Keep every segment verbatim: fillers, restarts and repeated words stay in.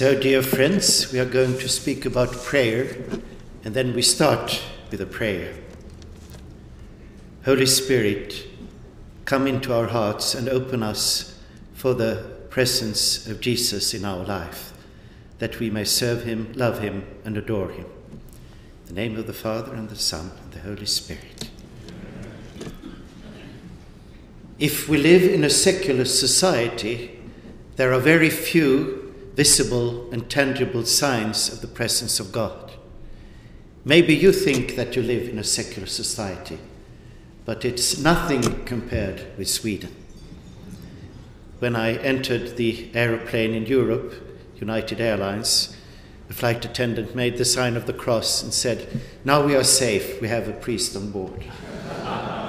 So, dear friends, we are going to speak about prayer, and then we start with a prayer. Holy Spirit, come into our hearts and open us for the presence of Jesus in our life, that we may serve him, love him, and adore him. In the name of the Father, and the Son, and the Holy Spirit. If we live in a secular society, there are very few visible and tangible signs of the presence of God. Maybe you think that you live in a secular society, but it's nothing compared with Sweden. When I entered the aeroplane in Europe, United Airlines, the flight attendant made the sign of the cross and said, "Now we are safe, we have a priest on board."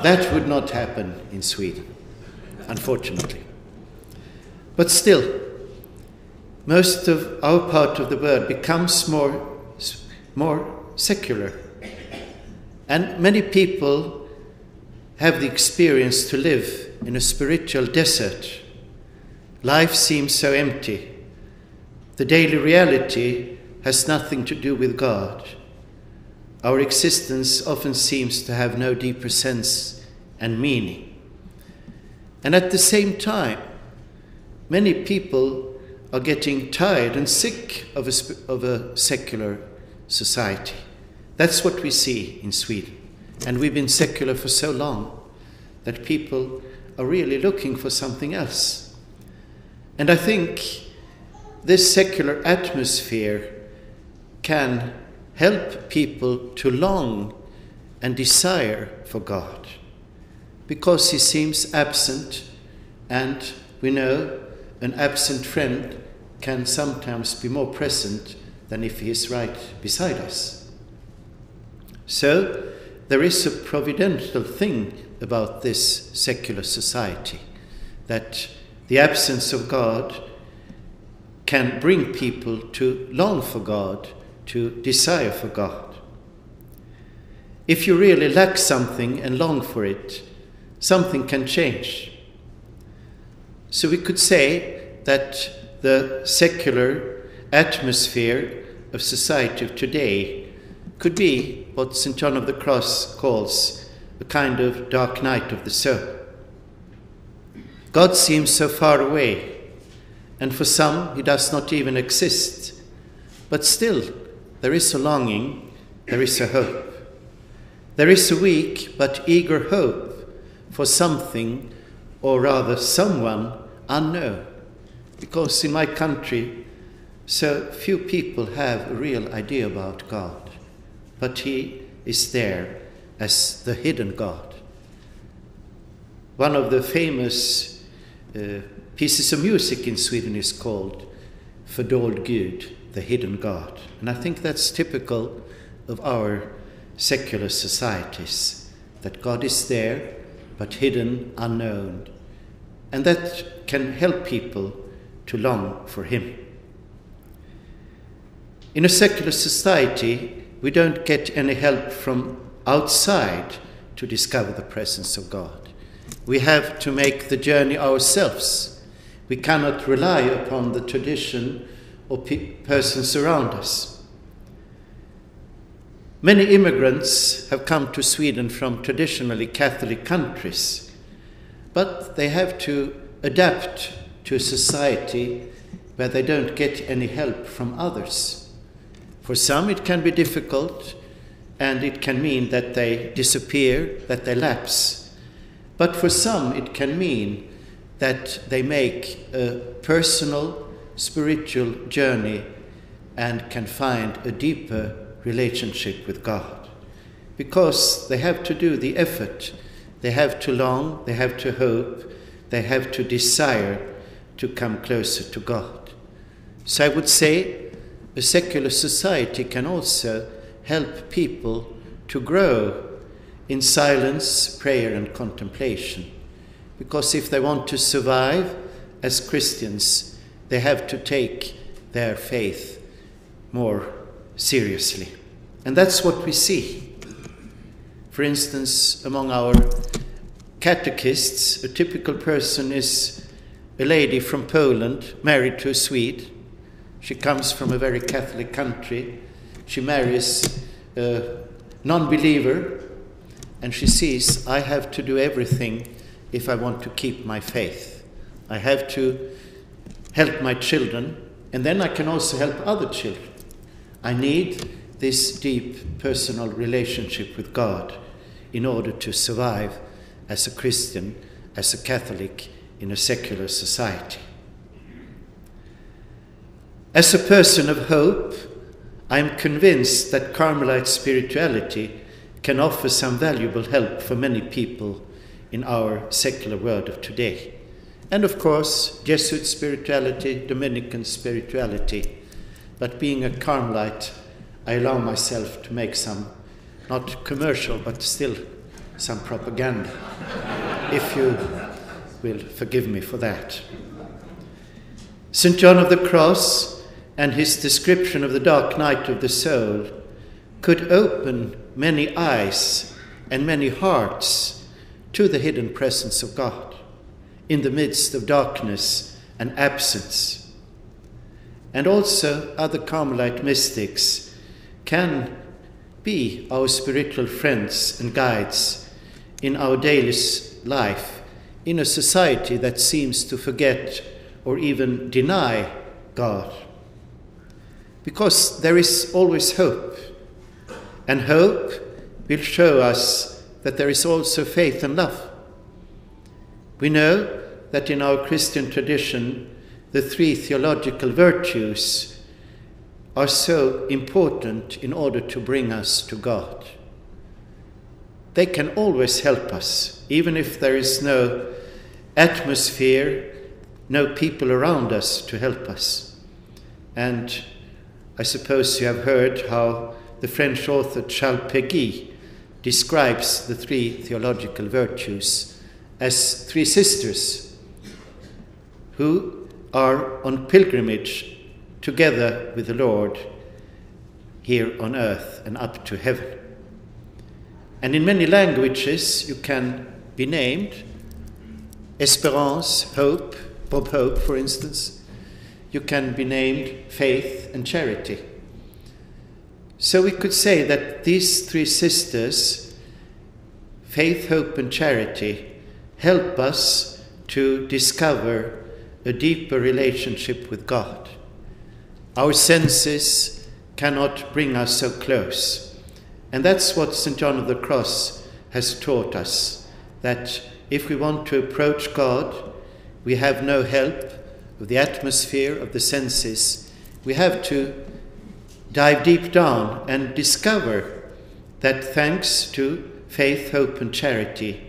That would not happen in Sweden, unfortunately. But still, most of our part of the world becomes more, more secular. And many people have the experience to live in a spiritual desert. Life seems so empty. The daily reality has nothing to do with God. Our existence often seems to have no deeper sense and meaning. And at the same time, many people are getting tired and sick of a, of a secular society. That's what we see in Sweden. And we've been secular for so long that people are really looking for something else. And I think this secular atmosphere can help people to long and desire for God, because he seems absent, and we know an absent friend can sometimes be more present than if he is right beside us. So there is a providential thing about this secular society, that the absence of God can bring people to long for God, to desire for God. If you really lack something and long for it, something can change. So we could say that the secular atmosphere of society of today could be what Saint John of the Cross calls a kind of dark night of the soul. God seems so far away, and for some he does not even exist. But still, there is a longing, there is a hope. There is a weak but eager hope for something, or rather someone, unknown, because in my country so few people have a real idea about God, but he is there as the hidden God. One of the famous uh, pieces of music in Sweden is called Fördold Gud, the hidden God, and I think that's typical of our secular societies, that God is there but hidden, unknown, and that can help people to long for him. In a secular society, we don't get any help from outside to discover the presence of God. We have to make the journey ourselves. We cannot rely upon the tradition or pe- persons around us. Many immigrants have come to Sweden from traditionally Catholic countries, but they have to adapt to a society where they don't get any help from others. For some it can be difficult, and it can mean that they disappear, that they lapse. But for some it can mean that they make a personal, spiritual journey and can find a deeper relationship with God, because they have to do the effort, they have to long, they have to hope, they have to desire to come closer to God. So I would say a secular society can also help people to grow in silence, prayer and contemplation, because if they want to survive as Christians, they have to take their faith more seriously. And that's what we see. For instance, among our catechists, a typical person is a lady from Poland married to a Swede, She comes from a very Catholic country. She marries a non-believer, and she sees, I have to do everything if I want to keep my faith. I have to help my children, and then I can also help other children. I need this deep personal relationship with God in order to survive as a Christian, as a Catholic in a secular society. As a person of hope, I am convinced that Carmelite spirituality can offer some valuable help for many people in our secular world of today. And of course, Jesuit spirituality, Dominican spirituality. But being a Carmelite, I allow myself to make some, not commercial, but still some propaganda, if you will forgive me for that. Saint John of the Cross and his description of the dark night of the soul could open many eyes and many hearts to the hidden presence of God in the midst of darkness and absence. And also other Carmelite mystics can be our spiritual friends and guides in our daily life, in a society that seems to forget or even deny God. Because there is always hope, and hope will show us that there is also faith and love. We know that in our Christian tradition, the three theological virtues are so important in order to bring us to God. They can always help us, even if there is no atmosphere, no people around us to help us. And I suppose you have heard how the French author Charles Peguy describes the three theological virtues as three sisters who are on pilgrimage together with the Lord here on earth and up to heaven. And in many languages you can be named Esperance, Hope, Bob Hope for instance. You can be named Faith and Charity. So we could say that these three sisters, Faith, Hope and Charity, help us to discover a deeper relationship with God. Our senses cannot bring us so close. And that's what Saint John of the Cross has taught us, that if we want to approach God, we have no help of the atmosphere, of the senses. We have to dive deep down and discover that thanks to faith, hope, and charity,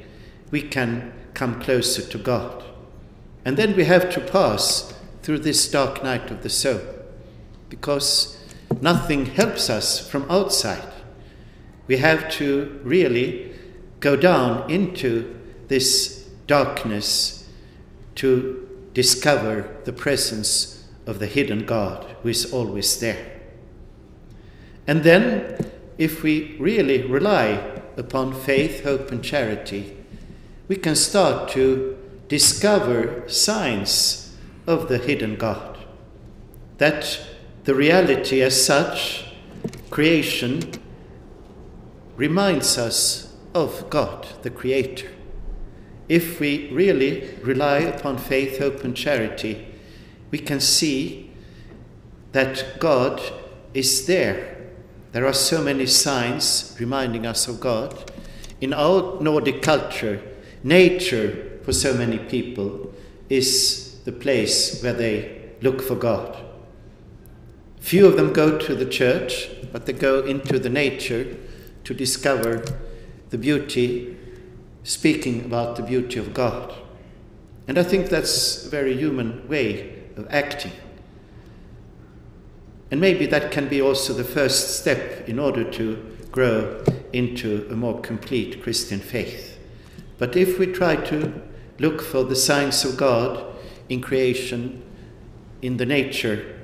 we can come closer to God. And then we have to pass through this dark night of the soul, because nothing helps us from outside. We have to really go down into this darkness to discover the presence of the hidden God who is always there. And then, if we really rely upon faith, hope, and charity, we can start to discover signs of the hidden God. That the reality as such, creation, reminds us of God, the Creator. If we really rely upon faith, hope, and charity, we can see that God is there. There are so many signs reminding us of God. In our Nordic culture, nature for so many people is the place where they look for God. Few of them go to the church, but they go into the nature to discover the beauty, speaking about the beauty of God. And I think that's a very human way of acting. And maybe that can be also the first step in order to grow into a more complete Christian faith. But if we try to look for the signs of God in creation, in the nature,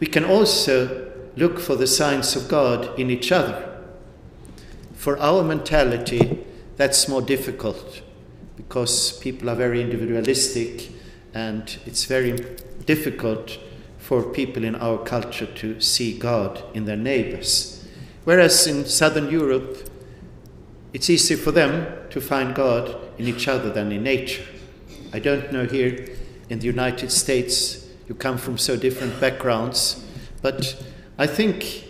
we can also look for the signs of God in each other. For our mentality, that's more difficult because people are very individualistic and it's very difficult for people in our culture to see God in their neighbors. Whereas in Southern Europe, it's easier for them to find God in each other than in nature. I don't know, here in the United States, you come from so different backgrounds, but I think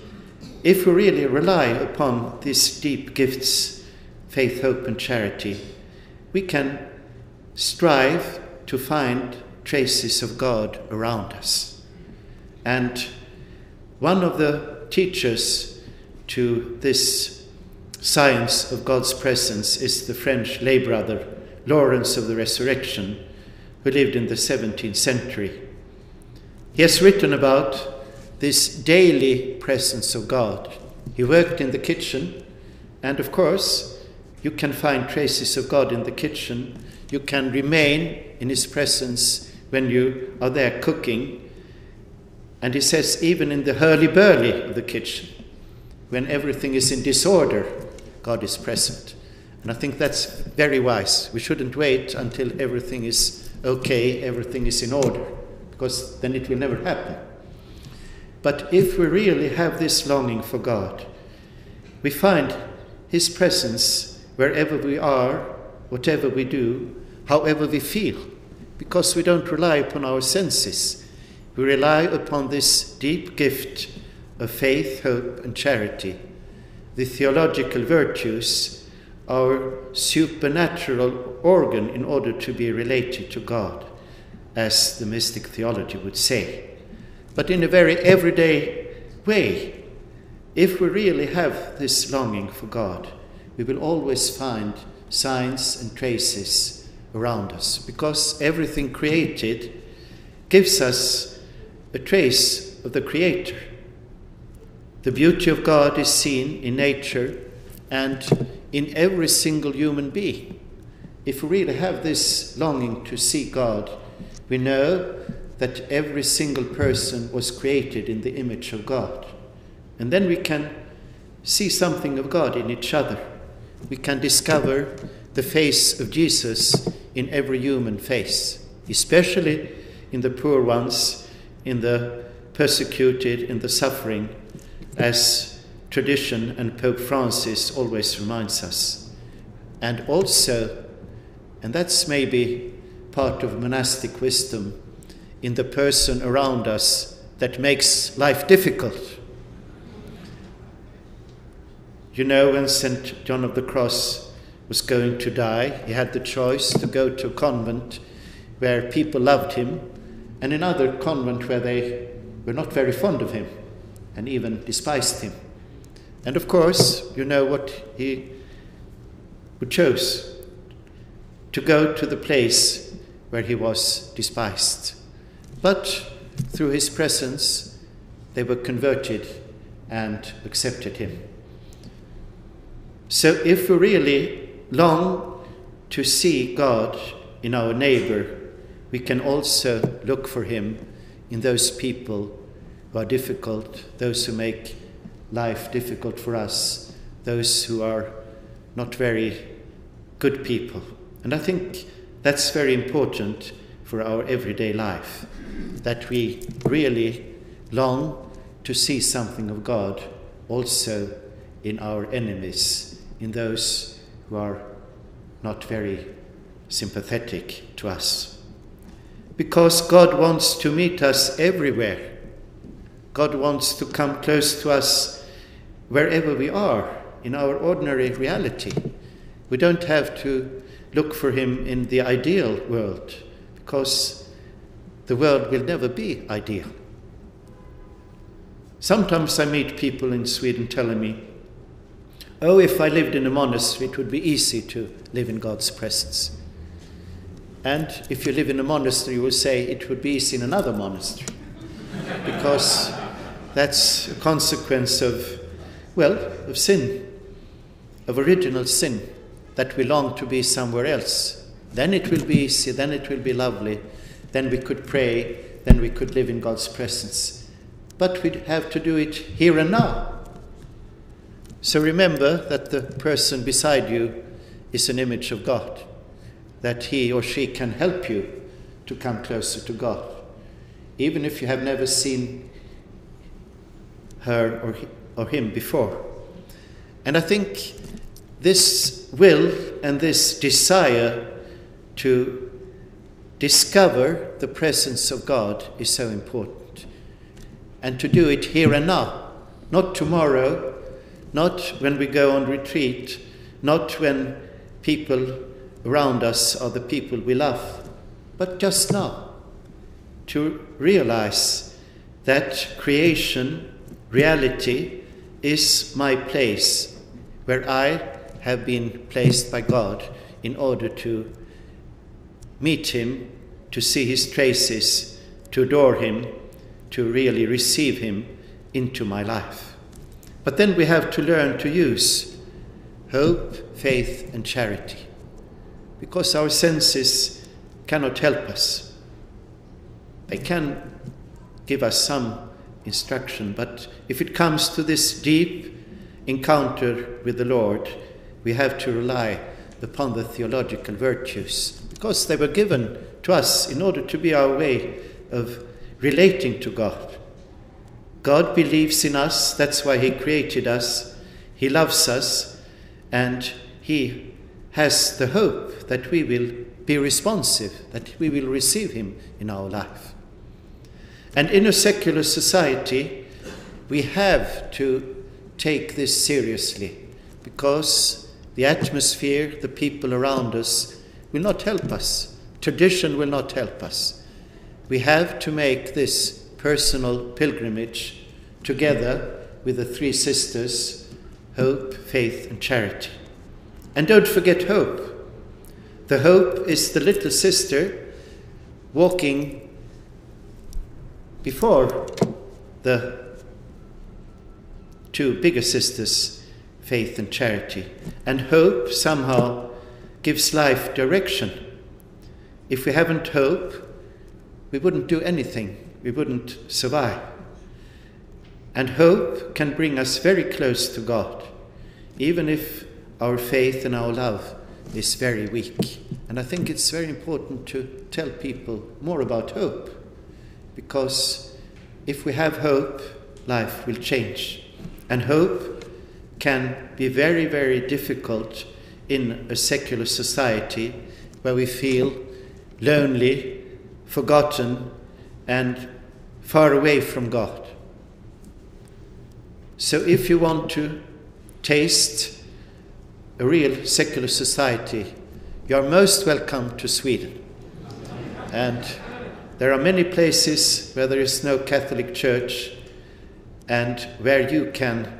if we really rely upon these deep gifts, faith, hope, and charity, we can strive to find traces of God around us. And one of the teachers to this science of God's presence is the French lay brother Lawrence of the Resurrection, who lived in the seventeenth century. He has written about this daily presence of God. He worked in the kitchen, and of course you can find traces of God in the kitchen. You can remain in his presence when you are there cooking. And he says even in the hurly-burly of the kitchen, when everything is in disorder, God is present. And I think that's very wise. We shouldn't wait until everything is okay, everything is in order, because then it will never happen. But if we really have this longing for God, we find his presence wherever we are, whatever we do, however we feel, because we don't rely upon our senses. We rely upon this deep gift of faith, hope, and charity, the theological virtues, our supernatural organ in order to be related to God, as the mystic theology would say. But in a very everyday way, if we really have this longing for God, we will always find signs and traces around us, because everything created gives us a trace of the Creator. The beauty of God is seen in nature and in every single human being. If we really have this longing to see God, we know that every single person was created in the image of God. And then we can see something of God in each other. We can discover the face of Jesus in every human face, especially in the poor ones, in the persecuted, in the suffering, as tradition and Pope Francis always reminds us. And also, and that's maybe part of monastic wisdom, in the person around us that makes life difficult. You know, when Saint John of the Cross was going to die, he had the choice to go to a convent where people loved him and another convent where they were not very fond of him and even despised him. And of course, you know what he chose: to go to the place where he was despised. But through his presence, they were converted and accepted him. So if we really long to see God in our neighbor, we can also look for him in those people who are difficult, those who make life difficult for us, those who are not very good people. And I think that's very important for our everyday life, that we really long to see something of God also in our enemies, in those who are not very sympathetic to us. Because God wants to meet us everywhere. God wants to come close to us wherever we are, in our ordinary reality. We don't have to look for him in the ideal world, because the world will never be ideal. Sometimes I meet people in Sweden telling me, oh, if I lived in a monastery, it would be easy to live in God's presence. And if you live in a monastery, you will say it would be easy in another monastery, because that's a consequence of, well, of sin, of original sin, that we long to be somewhere else. Then it will be easy, then it will be lovely, then we could pray, then we could live in God's presence. But we'd have to do it here and now. So remember that the person beside you is an image of God, that he or she can help you to come closer to God. even if you have never seen her or, or him before. And I think this will and this desire to discover the presence of God is so important. And to do it here and now, not tomorrow, not when we go on retreat, not when people around us are the people we love, but just now, to realize that creation, reality, is my place where I have been placed by God in order to meet him, to see his traces, to adore him, to really receive him into my life. But then we have to learn to use hope, faith, and charity, because our senses cannot help us. They can give us some instruction, but if it comes to this deep encounter with the Lord, we have to rely upon the theological virtues, because they were given to us in order to be our way of relating to God. God believes in us, that's why he created us, he loves us, and he has the hope that we will be responsive, that we will receive him in our life. And in a secular society, we have to take this seriously, because the atmosphere, the people around us, will not help us. Tradition will not help us. We have to make this personal pilgrimage together with the three sisters, hope, faith, and charity. And don't forget hope. The hope is the little sister walking before the two bigger sisters, faith and charity. And hope somehow gives life direction. If we haven't hope, we wouldn't do anything. We wouldn't survive. And hope can bring us very close to God, even if our faith and our love is very weak. And I think it's very important to tell people more about hope, because if we have hope, life will change. And hope can be very, very difficult in a secular society where we feel lonely, forgotten, and far away from God. So if you want to taste a real secular society, you are most welcome to Sweden. And there are many places where there is no Catholic Church and where you can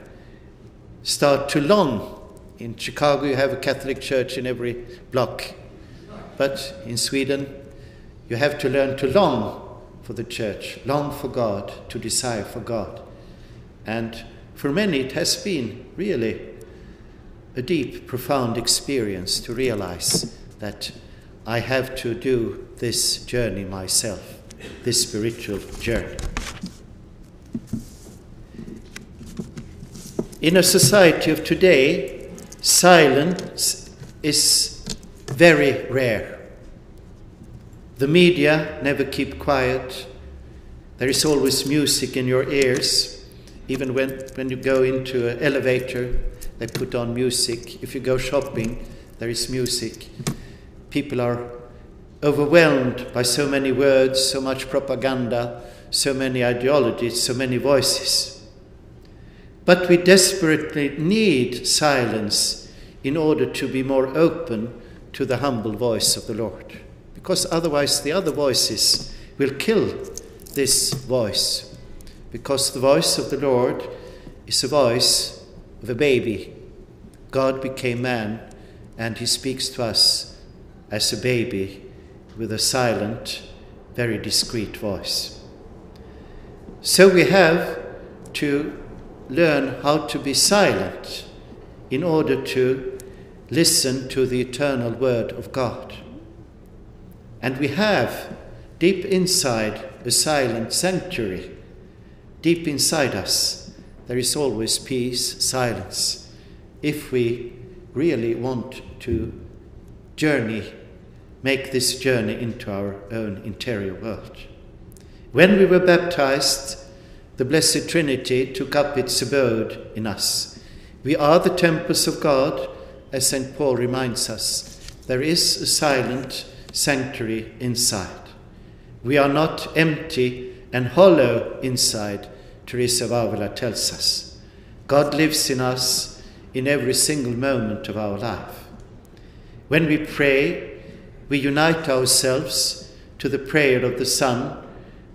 start to long. In Chicago, you have a Catholic church in every block. But in Sweden, you have to learn to long for the church, long for God, to desire for God. And for many, it has been really a deep, profound experience to realize that I have to do this journey myself, this spiritual journey. In a society of today, silence is very rare. The media never keep quiet. There is always music in your ears. Even when, when you go into an elevator, they put on music. If you go shopping, there is music. People are overwhelmed by so many words, so much propaganda, so many ideologies, so many voices. But we desperately need silence in order to be more open to the humble voice of the Lord, because otherwise the other voices will kill this voice, because the voice of the Lord is a voice of a baby. God became man, and he speaks to us as a baby with a silent, very discreet voice. So we have to learn how to be silent in order to listen to the eternal word of God. And we have deep inside a silent sanctuary. Deep inside us, there is always peace, silence, if we really want to journey, make this journey into our own interior world. When we were baptized, the Blessed Trinity took up its abode in us. We are the temples of God, as Saint Paul reminds us. There is a silent sanctuary inside. We are not empty and hollow inside, Teresa of Avila tells us. God lives in us in every single moment of our life. When we pray, we unite ourselves to the prayer of the Son,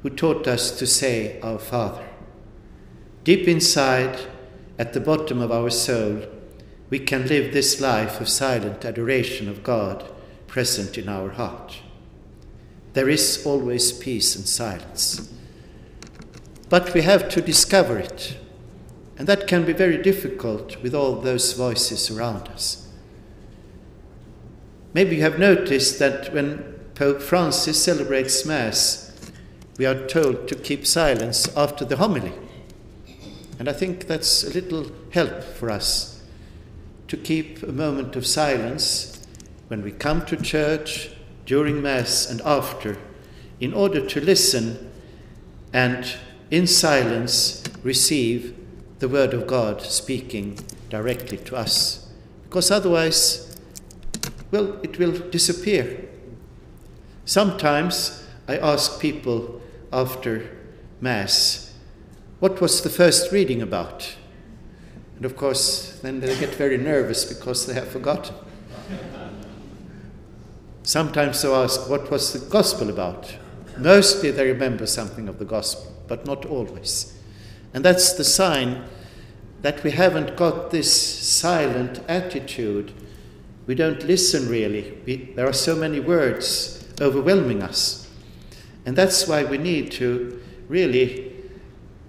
who taught us to say, Our Father. Deep inside, at the bottom of our soul, we can live this life of silent adoration of God present in our heart. There is always peace and silence, but we have to discover it, and that can be very difficult with all those voices around us. Maybe you have noticed that when Pope Francis celebrates Mass, we are told to keep silence after the homily. And I think that's a little help for us, to keep a moment of silence when we come to church, during Mass and after, in order to listen and in silence receive the Word of God speaking directly to us. Because otherwise, well, it will disappear. Sometimes I ask people after Mass, what was the first reading about? And of course, then they get very nervous because they have forgotten. Sometimes they ask, what was the Gospel about? Mostly they remember something of the Gospel, but not always. And that's the sign that we haven't got this silent attitude. We don't listen really. We, there are so many words overwhelming us. And that's why we need to really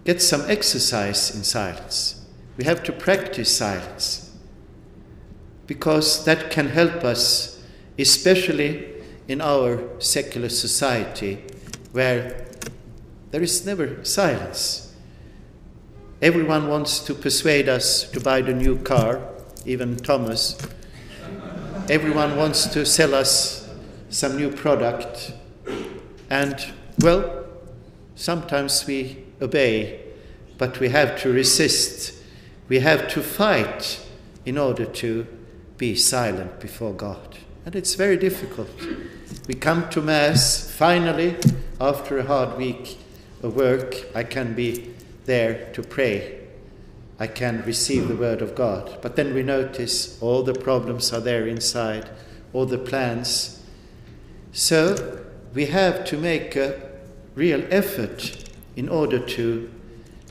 get some exercise in silence. We have to practice silence, because that can help us, especially in our secular society, where there is never silence. Everyone wants to persuade us to buy the new car, even Thomas. Everyone wants to sell us some new product. And, well, sometimes we obey, but we have to resist. We have to fight in order to be silent before God. And it's very difficult. We come to Mass, finally, after a hard week of work, I can be there to pray. I can receive the Word of God. But then we notice all the problems are there inside, all the plans. So we have to make a real effort in order to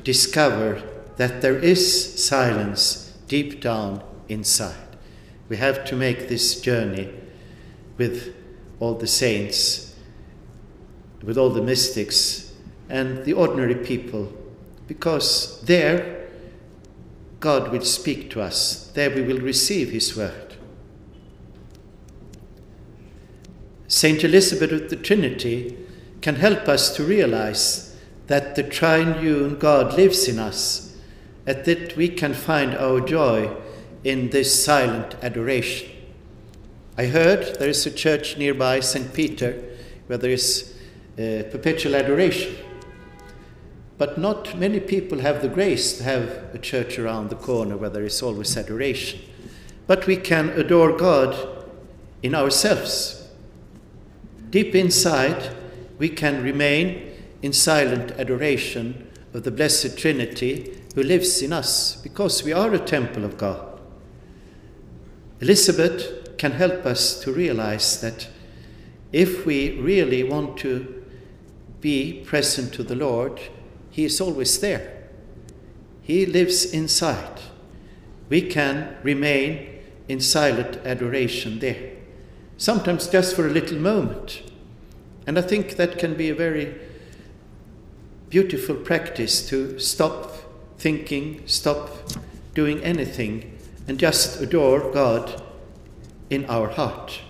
discover that there is silence deep down inside. We have to make this journey with all the saints, with all the mystics and the ordinary people, because there God will speak to us, there we will receive His Word. Saint Elizabeth of the Trinity can help us to realize that the triune God lives in us, and that we can find our joy in this silent adoration. I heard there is a church nearby, Saint Peter, where there is uh, perpetual adoration. But not many people have the grace to have a church around the corner where there is always adoration. But we can adore God in ourselves. Deep inside, we can remain in silent adoration of the Blessed Trinity who lives in us, because we are a temple of God. Elizabeth can help us to realize that if we really want to be present to the Lord, He is always there. He lives inside. We can remain in silent adoration there, sometimes just for a little moment. And I think that can be a very beautiful practice, to stop thinking, stop doing anything, and just adore God in our heart.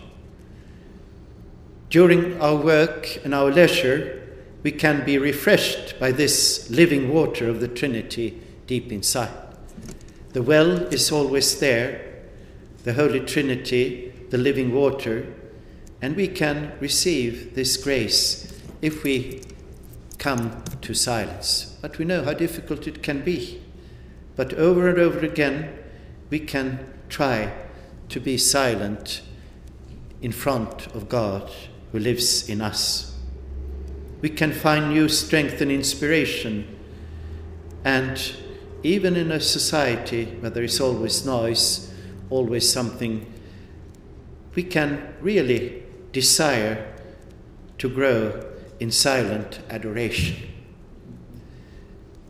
During our work and our leisure, we can be refreshed by this living water of the Trinity deep inside. The well is always there, the Holy Trinity, the living water, and we can receive this grace if we come to silence. But we know how difficult it can be. But over and over again, we can try to be silent in front of God who lives in us. We can find new strength and inspiration. And even in a society where there is always noise, always something, we can really desire to grow in silent adoration.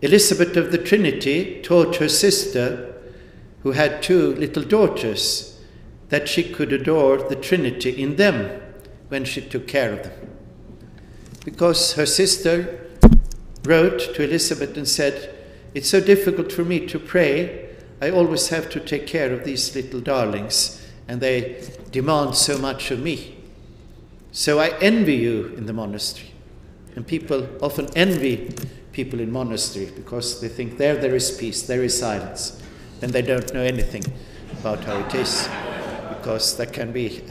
Elizabeth of the Trinity taught her sister, who had two little daughters, that she could adore the Trinity in them when she took care of them. Because her sister wrote to Elizabeth and said, "It's so difficult for me to pray. I always have to take care of these little darlings, and they demand so much of me. So I envy you in the monastery." And people often envy people in monastery because they think there, there is peace, there is silence. Then they don't know anything about how it is, because there can be,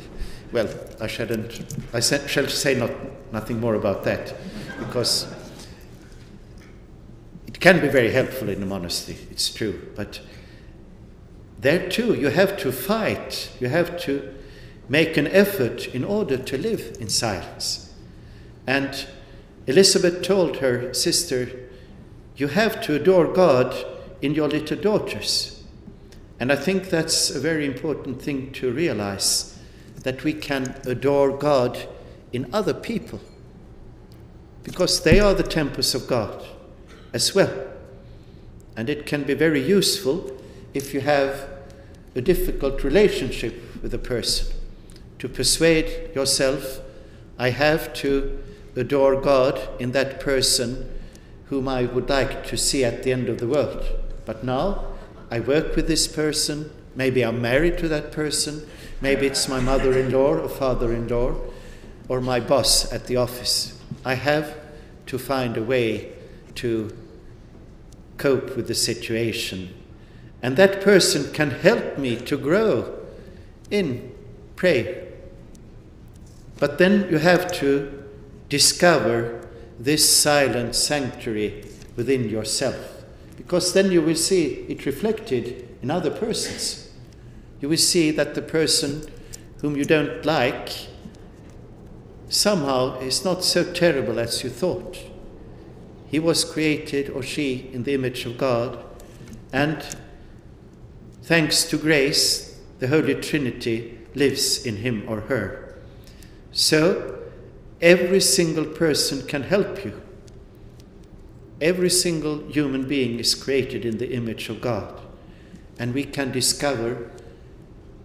well, I, shouldn't, I shall say not, nothing more about that, because it can be very helpful in the monastery, it's true, but there too you have to fight, you have to make an effort in order to live in silence. And Elizabeth told her sister, you have to adore God in your little daughters. And I think that's a very important thing to realize, that we can adore God in other people, because they are the temples of God as well. And it can be very useful if you have a difficult relationship with a person, to persuade yourself, I have to adore God in that person whom I would like to see at the end of the world. But now I work with this person, maybe I'm married to that person, maybe it's my mother-in-law or father-in-law or my boss at the office. I have to find a way to cope with the situation. And that person can help me to grow in prayer. But then you have to discover this silent sanctuary within yourself, because then you will see it reflected in other persons. You will see that the person whom you don't like somehow is not so terrible as you thought. He was created, or she, in the image of God, and thanks to grace, the Holy Trinity lives in him or her. So every single person can help you. Every single human being is created in the image of God, and we can discover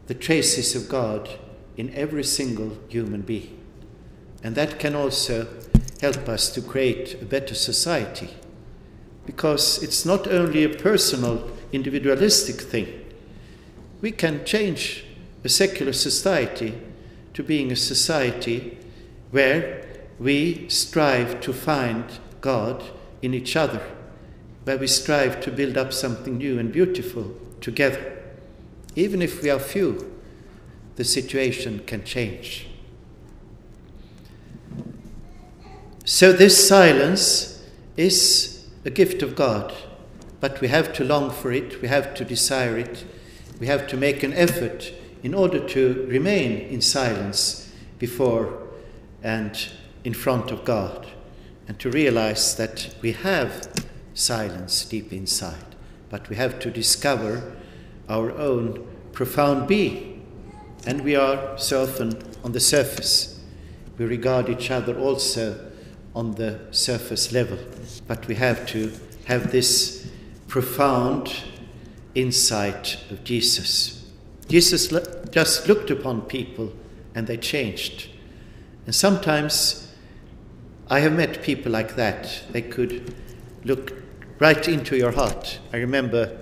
the traces of God in every single human being. And that can also help us to create a better society, because it's not only a personal, individualistic thing. We can change a secular society to being a society where we strive to find God in each other, where we strive to build up something new and beautiful together. Even if we are few, the situation can change. So this silence is a gift of God, but we have to long for it, we have to desire it, we have to make an effort in order to remain in silence before and in front of God, and to realize that we have silence deep inside, but we have to discover our own profound being. And we are so often on the surface. We regard each other also on the surface level, but we have to have this profound insight of Jesus. Jesus just looked upon people and they changed. And sometimes I have met people like that. They could look right into your heart. I remember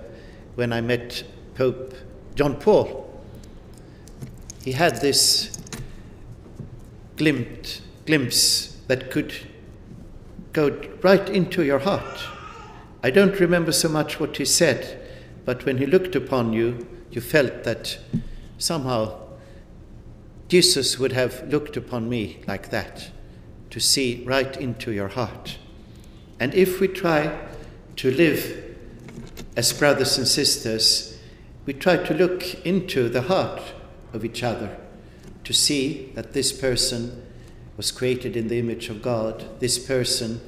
when I met Pope John Paul. He had this glimpse, glimpse that could go right into your heart. I don't remember so much what he said, but when he looked upon you, you felt that somehow Jesus would have looked upon me like that, to see right into your heart. And if we try to live as brothers and sisters, we try to look into the heart of each other to see that this person was created in the image of God, this person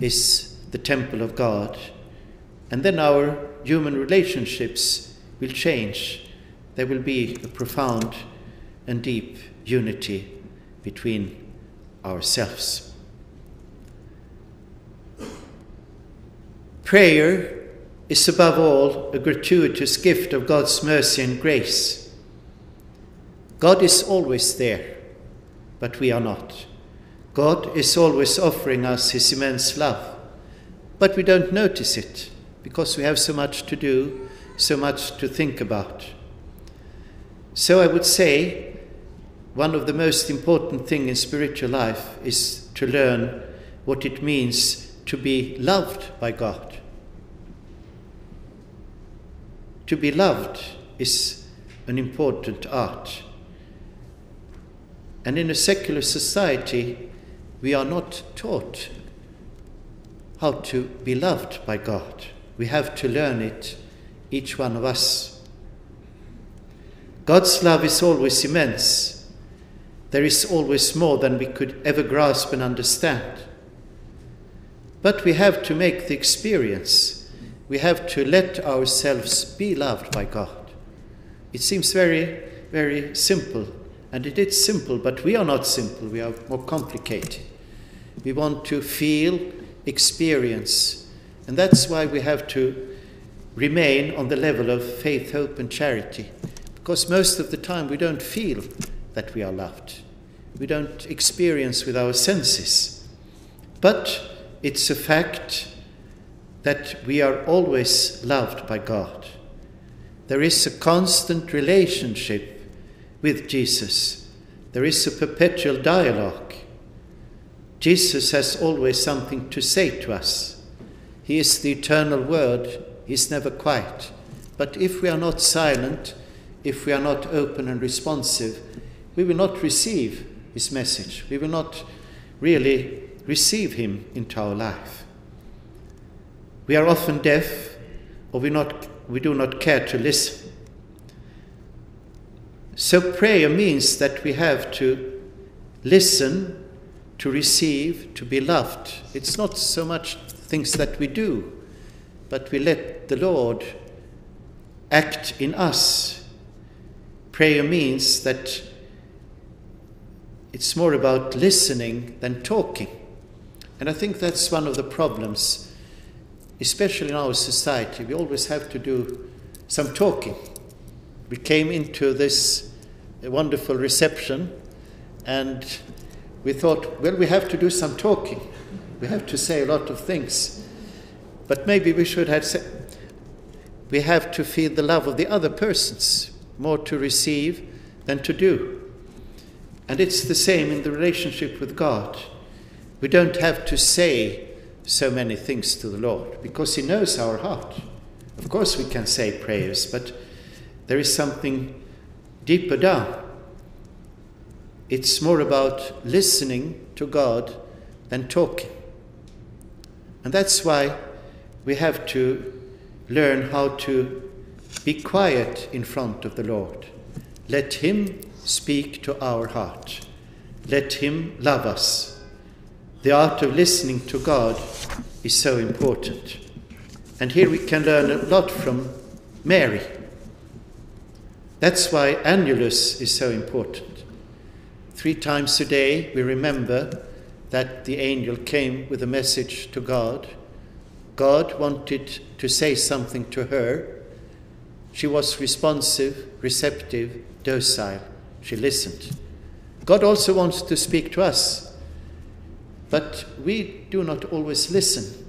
is the temple of God. And then our human relationships will change. There will be a profound and deep unity between ourselves. Prayer is above all a gratuitous gift of God's mercy and grace. God is always there, but we are not. God is always offering us his immense love, but we don't notice it because we have so much to do, so much to think about. So I would say one of the most important things in spiritual life is to learn what it means to be loved by God. To be loved is an important art. And in a secular society, we are not taught how to be loved by God. We have to learn it, each one of us. God's love is always immense. There is always more than we could ever grasp and understand. But we have to make the experience. We have to let ourselves be loved by God. It seems very, very simple. And it is simple, but we are not simple. We are more complicated. We want to feel, experience. And that's why we have to remain on the level of faith, hope, and charity. Because most of the time we don't feel that we are loved. We don't experience with our senses. But it's a fact that we are always loved by God. There is a constant relationship with Jesus. There is a perpetual dialogue. Jesus has always something to say to us. He is the eternal word. He is never quiet. But if we are not silent, if we are not open and responsive, we will not receive his message. We will not really receive him into our life. We are often deaf, or we, not, we do not care to listen. So prayer means that we have to listen, to receive, to be loved. It's not so much things that we do, but we let the Lord act in us. Prayer means that it's more about listening than talking. And I think that's one of the problems, especially in our society. We always have to do some talking. We came into this wonderful reception and we thought, well, we have to do some talking. We have to say a lot of things. But maybe we should have said, we have to feel the love of the other persons, more to receive than to do. And it's the same in the relationship with God. We don't have to say so many things to the Lord because he knows our heart. Of course we can say prayers, but there is something deeper down. It's more about listening to God than talking. And that's why we have to learn how to be quiet in front of the Lord. Let him speak to our heart. Let him love us. The art of listening to God is so important. And here we can learn a lot from Mary. That's why Annulus is so important. Three times a day we remember that the angel came with a message to God. God wanted to say something to her. She was responsive, receptive, docile. She listened. God also wants to speak to us, but we do not always listen.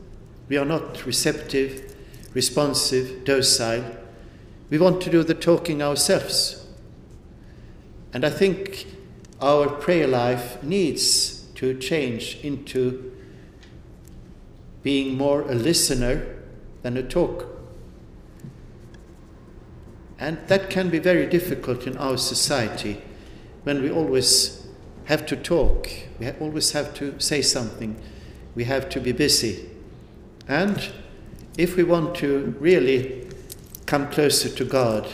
We are not receptive, responsive, docile. We want to do the talking ourselves. And I think our prayer life needs to change into being more a listener than a talker. And that can be very difficult in our society when we always have to talk, we always have to say something, we have to be busy. And if we want to really come closer to God,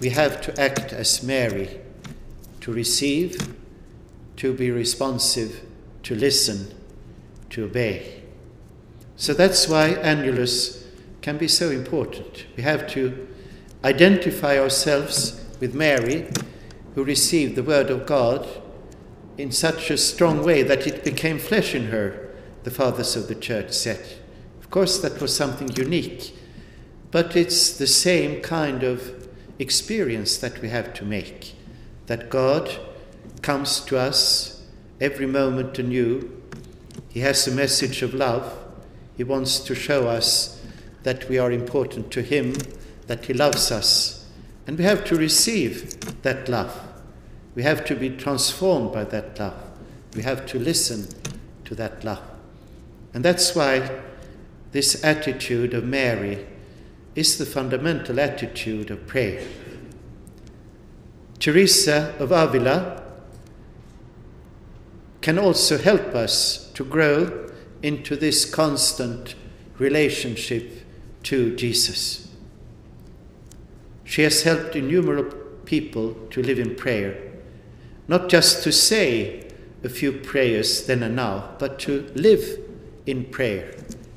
we have to act as Mary, to receive, to be responsive, to listen, to obey. So that's why Annulus can be so important. We have to identify ourselves with Mary, who received the Word of God in such a strong way that it became flesh in her, the fathers of the Church said. Of course, that was something unique, but it's the same kind of experience that we have to make, that God comes to us every moment anew. He has a message of love. He wants to show us that we are important to him, that he loves us, and we have to receive that love. We have to be transformed by that love. We have to listen to that love. And that's why this attitude of Mary is the fundamental attitude of prayer. Teresa of Avila can also help us to grow into this constant relationship to Jesus. She has helped innumerable people to live in prayer, not just to say a few prayers then and now, but to live in prayer,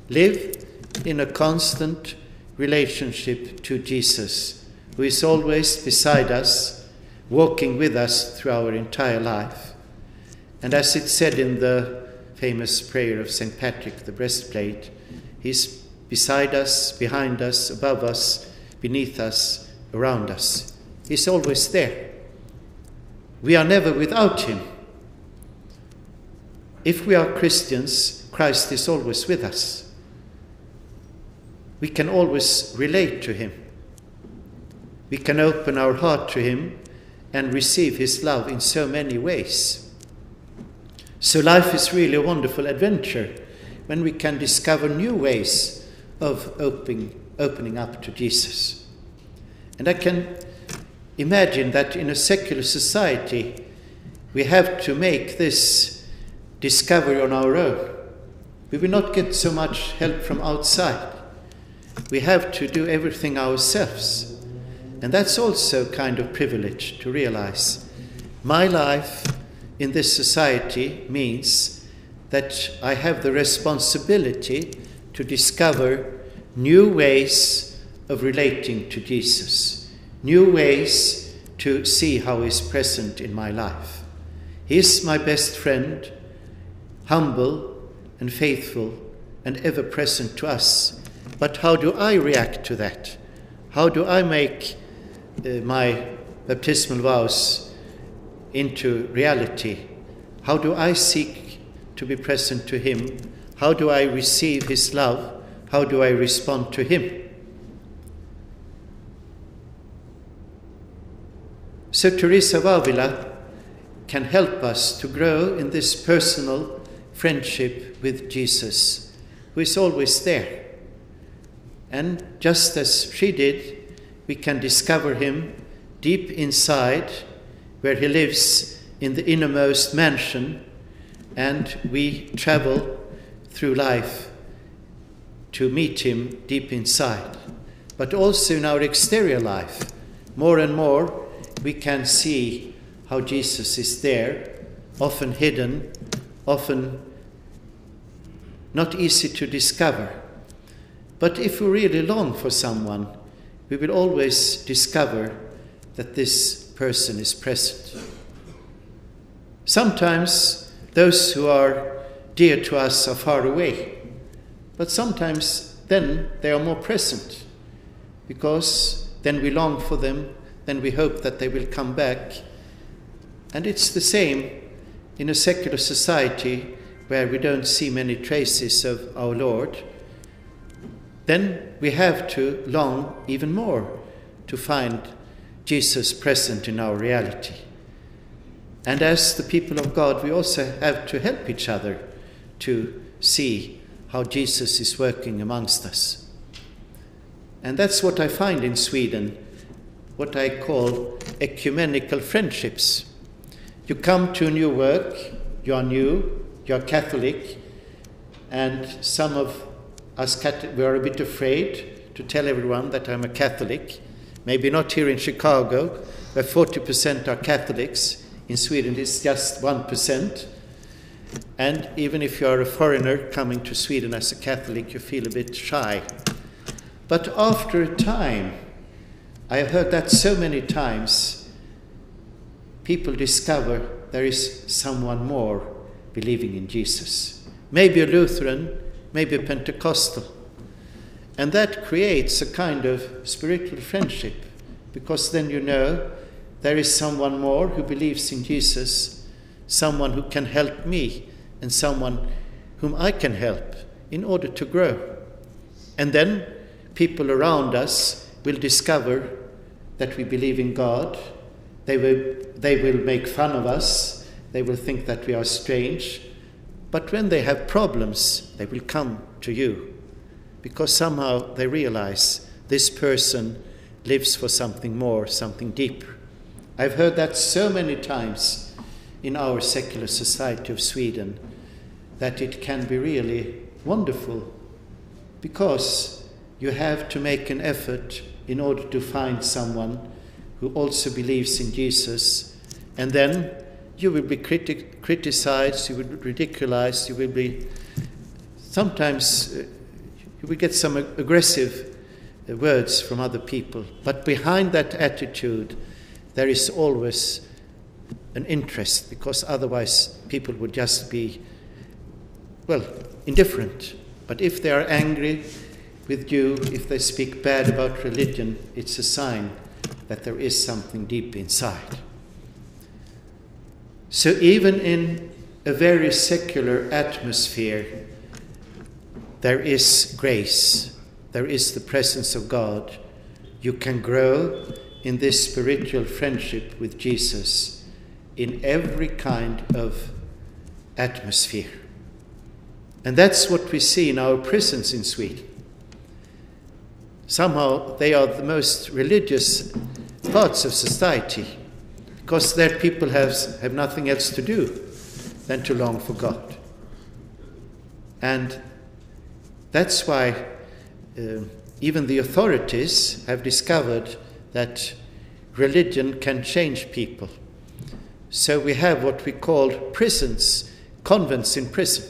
live in a constant relationship to Jesus, who is always beside us, walking with us through our entire life. And as it said in the famous prayer of Saint Patrick, the breastplate, he's beside us, behind us, above us, beneath us, around us. He's always there. We are never without him. If we are Christians, Christ is always with us. We can always relate to him. We can open our heart to him and receive his love in so many ways. So life is really a wonderful adventure when we can discover new ways of opening, opening up to Jesus. And I can imagine that in a secular society, we have to make this discovery on our own. We will not get so much help from outside. We have to do everything ourselves. And that's also a kind of privilege to realize. My life in this society means that I have the responsibility to discover new ways of relating to Jesus, new ways to see how he's present in my life. He's my best friend, humble and faithful and ever present to us. But how do I react to that? How do I make uh, my baptismal vows into reality? How do I seek to be present to him? How do I receive his love? How do I respond to him? So Teresa of Avila can help us to grow in this personal friendship with Jesus, who is always there. And just as she did, we can discover him deep inside, where he lives in the innermost mansion, and we travel through life to meet him deep inside. But also in our exterior life, more and more we can see how Jesus is there, often hidden, often not easy to discover. But if we really long for someone, we will always discover that this person is present. Sometimes those who are dear to us are far away, but sometimes then they are more present, because then we long for them, then we hope that they will come back. And it's the same in a secular society where we don't see many traces of our Lord. Then we have to long even more to find Jesus present in our reality. And as the people of God, we also have to help each other to see how Jesus is working amongst us. And that's what I find in Sweden, what I call ecumenical friendships. You come to a new work, you are new, you are Catholic, and some of us Cat- we are a bit afraid to tell everyone that I'm a Catholic. Maybe not here in Chicago, where forty percent are Catholics. In Sweden, it's just one percent. And even if you are a foreigner coming to Sweden as a Catholic, you feel a bit shy. But after a time, I have heard that so many times, people discover there is someone more believing in Jesus. Maybe a Lutheran, maybe a Pentecostal. And that creates a kind of spiritual friendship, because then you know there is someone more who believes in Jesus, someone who can help me, and someone whom I can help in order to grow. And then people around us will discover that we believe in God. They will, they will make fun of us. They will think that we are strange. But when they have problems, they will come to you, because somehow they realize this person lives for something more, something deeper. I've heard that so many times in our secular society of Sweden, that it can be really wonderful, because you have to make an effort in order to find someone who also believes in Jesus, and then you will be criti- criticized, you will be ridiculized, you will be sometimes uh, you will get some ag- aggressive uh, words from other people. But behind that attitude, there is always an interest, because otherwise people would just be, well, indifferent. But if they are angry with you, if they speak bad about religion, it's a sign that there is something deep inside. So even in a very secular atmosphere, there is grace, there is the presence of God. You can grow in this spiritual friendship with Jesus in every kind of atmosphere. And that's what we see in our prisons in Sweden. Somehow they are the most religious parts of society, because their people have, have nothing else to do than to long for God. And that's why uh, even the authorities have discovered that religion can change people. So we have what we call prisons, convents in prison.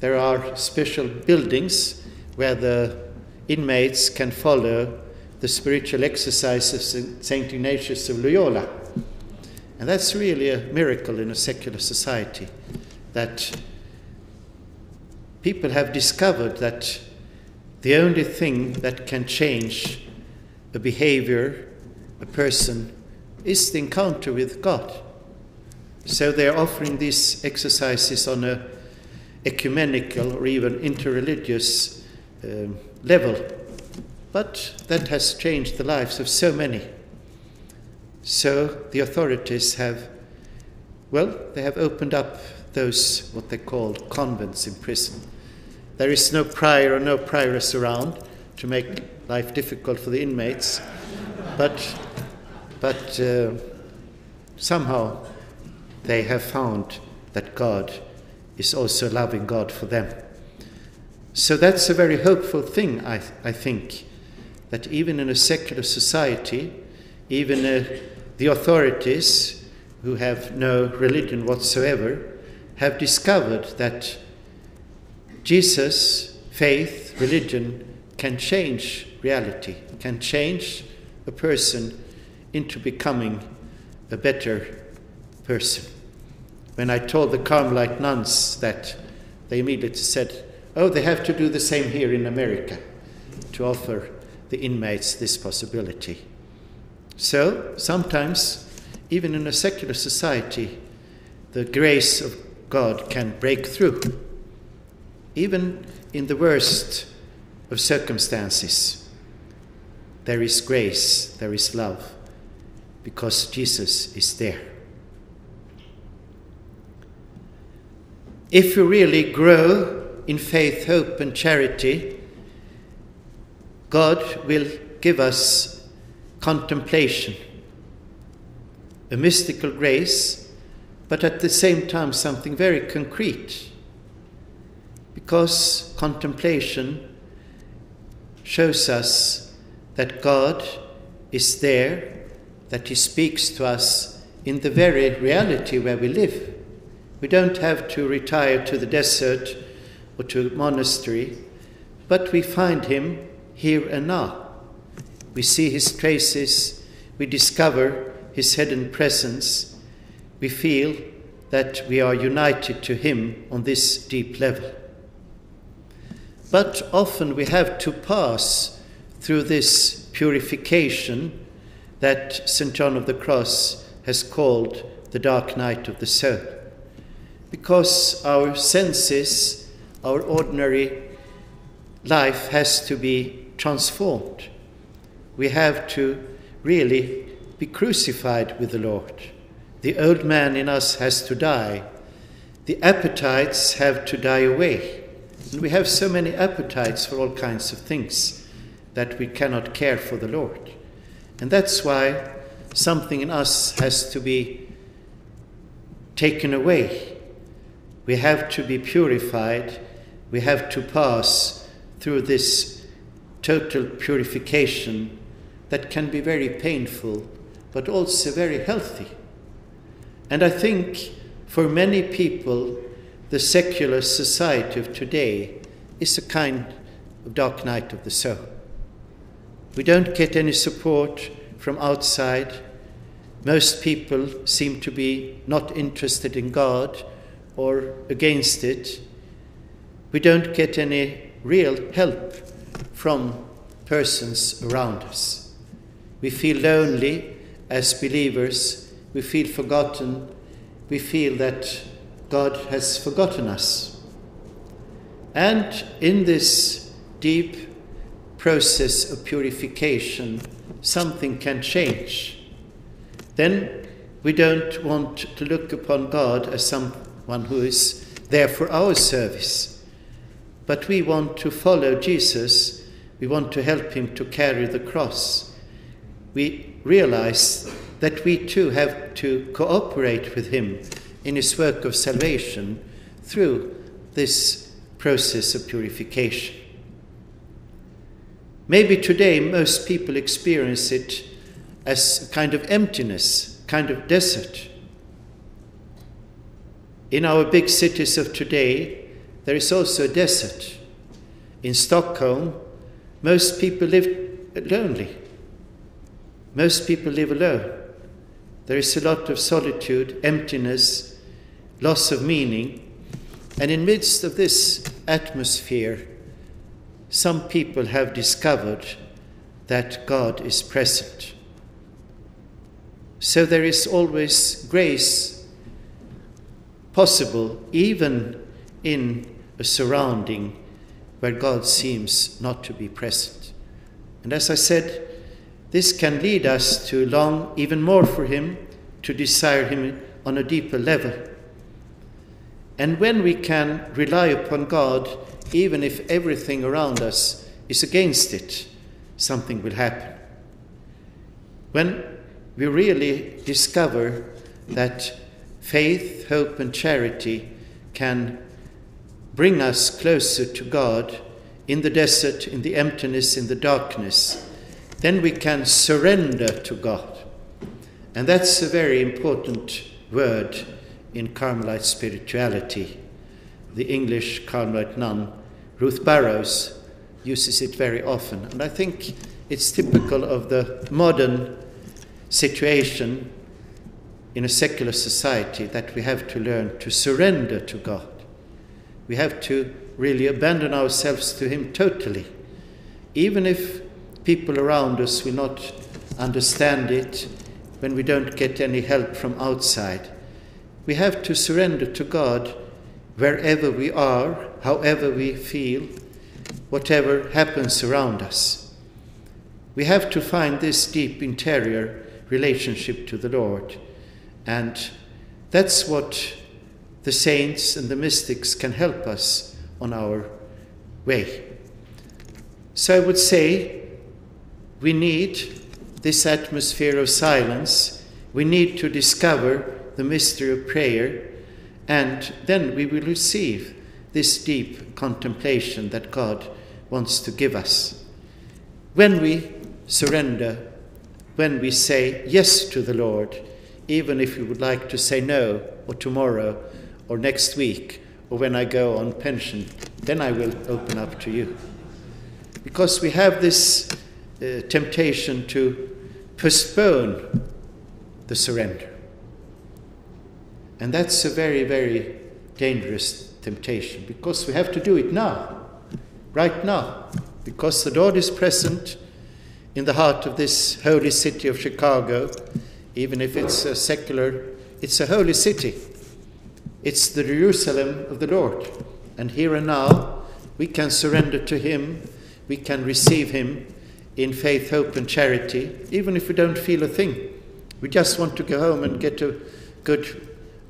There are special buildings where the inmates can follow the Spiritual Exercises of Saint Ignatius of Loyola. And that's really a miracle in a secular society, that people have discovered that the only thing that can change a behavior, a person, is the encounter with God. So they are offering these exercises on an ecumenical or even interreligious um, level. But that has changed the lives of so many. So the authorities have, well, they have opened up those, what they call convents in prison. There is no prior or no prioress around to make life difficult for the inmates, but, but uh, somehow they have found that God is also loving God for them. So that's a very hopeful thing, I, I think, that even in a secular society, even uh, the authorities who have no religion whatsoever have discovered that Jesus, faith, religion can change reality, can change a person into becoming a better person. When I told the Carmelite nuns that, they immediately said, oh, they have to do the same here in America to offer the inmates this possibility. So sometimes, even in a secular society, the grace of God can break through, even in the worst of circumstances. There is grace, there is love, because Jesus is there. If you really grow in faith, hope, and charity, God will give us contemplation, a mystical grace, but at the same time something very concrete. because contemplation shows us that God is there, that he speaks to us in the very reality where we live. We don't have to retire to the desert or to a monastery, but we find him here and now. We see his traces, we discover his hidden presence, we feel that we are united to him on this deep level. But often we have to pass through this purification that Saint John of the Cross has called the dark night of the soul, because our senses, our ordinary life has to be transformed. We have to really be crucified with the Lord. The old man in us has to die. The appetites have to die away. And we have so many appetites for all kinds of things that we cannot care for the Lord. And that's why something in us has to be taken away. We have to be purified. We have to pass through this total purification that can be very painful, but also very healthy. And I think for many people, the secular society of today is a kind of dark night of the soul. We don't get any support from outside. Most people seem to be not interested in God or against it. We don't get any real help from persons around us. We feel lonely as believers. We feel forgotten. We feel that God has forgotten us. And in this deep process of purification, something can change. Then we don't want to look upon God as someone who is there for our service, but we want to follow Jesus. We want to help him to carry the cross. We realize that we too have to cooperate with him in his work of salvation through this process of purification. Maybe today most people experience it as a kind of emptiness, kind of desert. In our big cities of today, there is also a desert. In Stockholm, most people live lonely. Most people live alone. There is a lot of solitude, emptiness, loss of meaning. And in midst of this atmosphere, some people have discovered that God is present. So there is always grace possible, even in a surrounding where God seems not to be present. And as I said, this can lead us to long even more for him, to desire him on a deeper level. And when we can rely upon God, even if everything around us is against it, something will happen. When we really discover that faith, hope, and charity can bring us closer to God in the desert, in the emptiness, in the darkness, then we can surrender to God. And that's a very important word in Carmelite spirituality. The English Carmelite nun, Ruth Burrows, uses it very often. And I think it's typical of the modern situation in a secular society that we have to learn to surrender to God. We have to really abandon ourselves to him totally, even if people around us will not understand it, when we don't get any help from outside. We have to surrender to God wherever we are, however we feel, whatever happens around us. We have to find this deep interior relationship to the Lord. And that's what the saints and the mystics can help us on our way. So I would say, we need this atmosphere of silence. We need to discover the mystery of prayer, and then we will receive this deep contemplation that God wants to give us. When we surrender, when we say yes to the Lord, even if we would like to say no, or tomorrow, or next week, or when I go on pension, then I will open up to you. Because we have this uh, temptation to postpone the surrender. And that's a very, very dangerous temptation, because we have to do it now, right now, because the Lord is present in the heart of this holy city of Chicago. Even if it's a secular, it's a holy city. It's the Jerusalem of the Lord. And here and now, we can surrender to him. We can receive him in faith, hope, and charity, even if we don't feel a thing. We just want to go home and get a good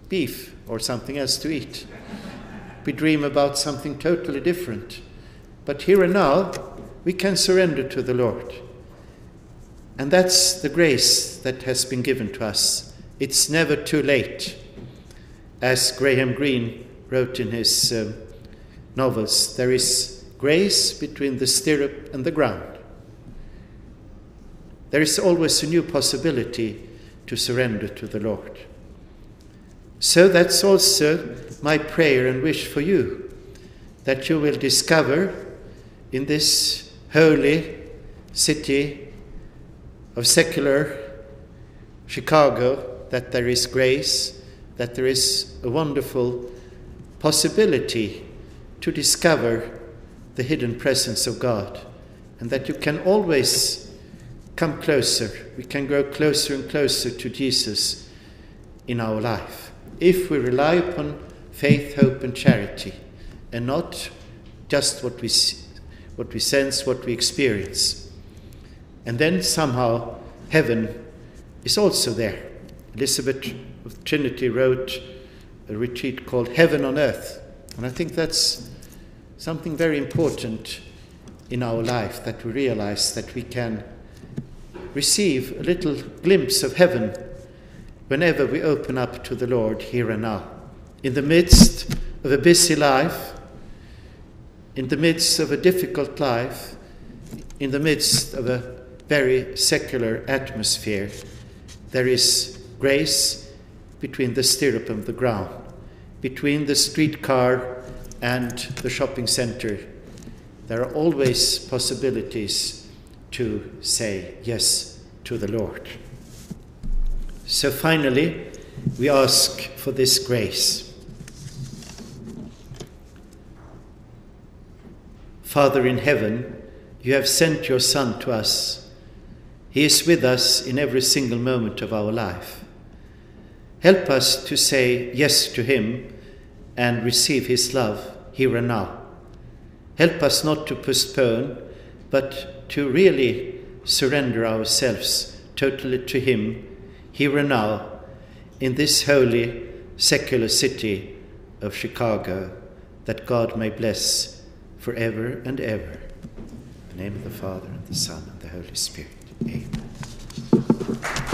beef or something else to eat. We dream about something totally different. But here and now, we can surrender to the Lord. And that's the grace that has been given to us. It's never too late. As Graham Greene wrote in his um, novels, there is grace between the stirrup and the ground. There is always a new possibility to surrender to the Lord. So that's also my prayer and wish for you, that you will discover in this holy city of secular Chicago that there is grace, that there is a wonderful possibility to discover the hidden presence of God, and that you can always come closer. We can grow closer and closer to Jesus in our life if we rely upon faith, hope, and charity, and not just what we what we sense, what we experience. And then somehow heaven is also there. Elizabeth of the Trinity wrote a retreat called Heaven on Earth. And I think that's something very important in our life, that we realize that we can receive a little glimpse of heaven whenever we open up to the Lord here and now. In the midst of a busy life, in the midst of a difficult life, in the midst of a very secular atmosphere, there is grace between the stirrup and the ground, between the streetcar and the shopping center. There are always possibilities to say yes to the Lord. So finally, we ask for this grace. Father in heaven, you have sent your Son to us. He is with us in every single moment of our life. Help us to say yes to him and receive his love here and now. Help us not to postpone, but to really surrender ourselves totally to him here and now in this holy secular city of Chicago, that God may bless forever and ever. In the name of the Father, and the Son, and the Holy Spirit. Amen.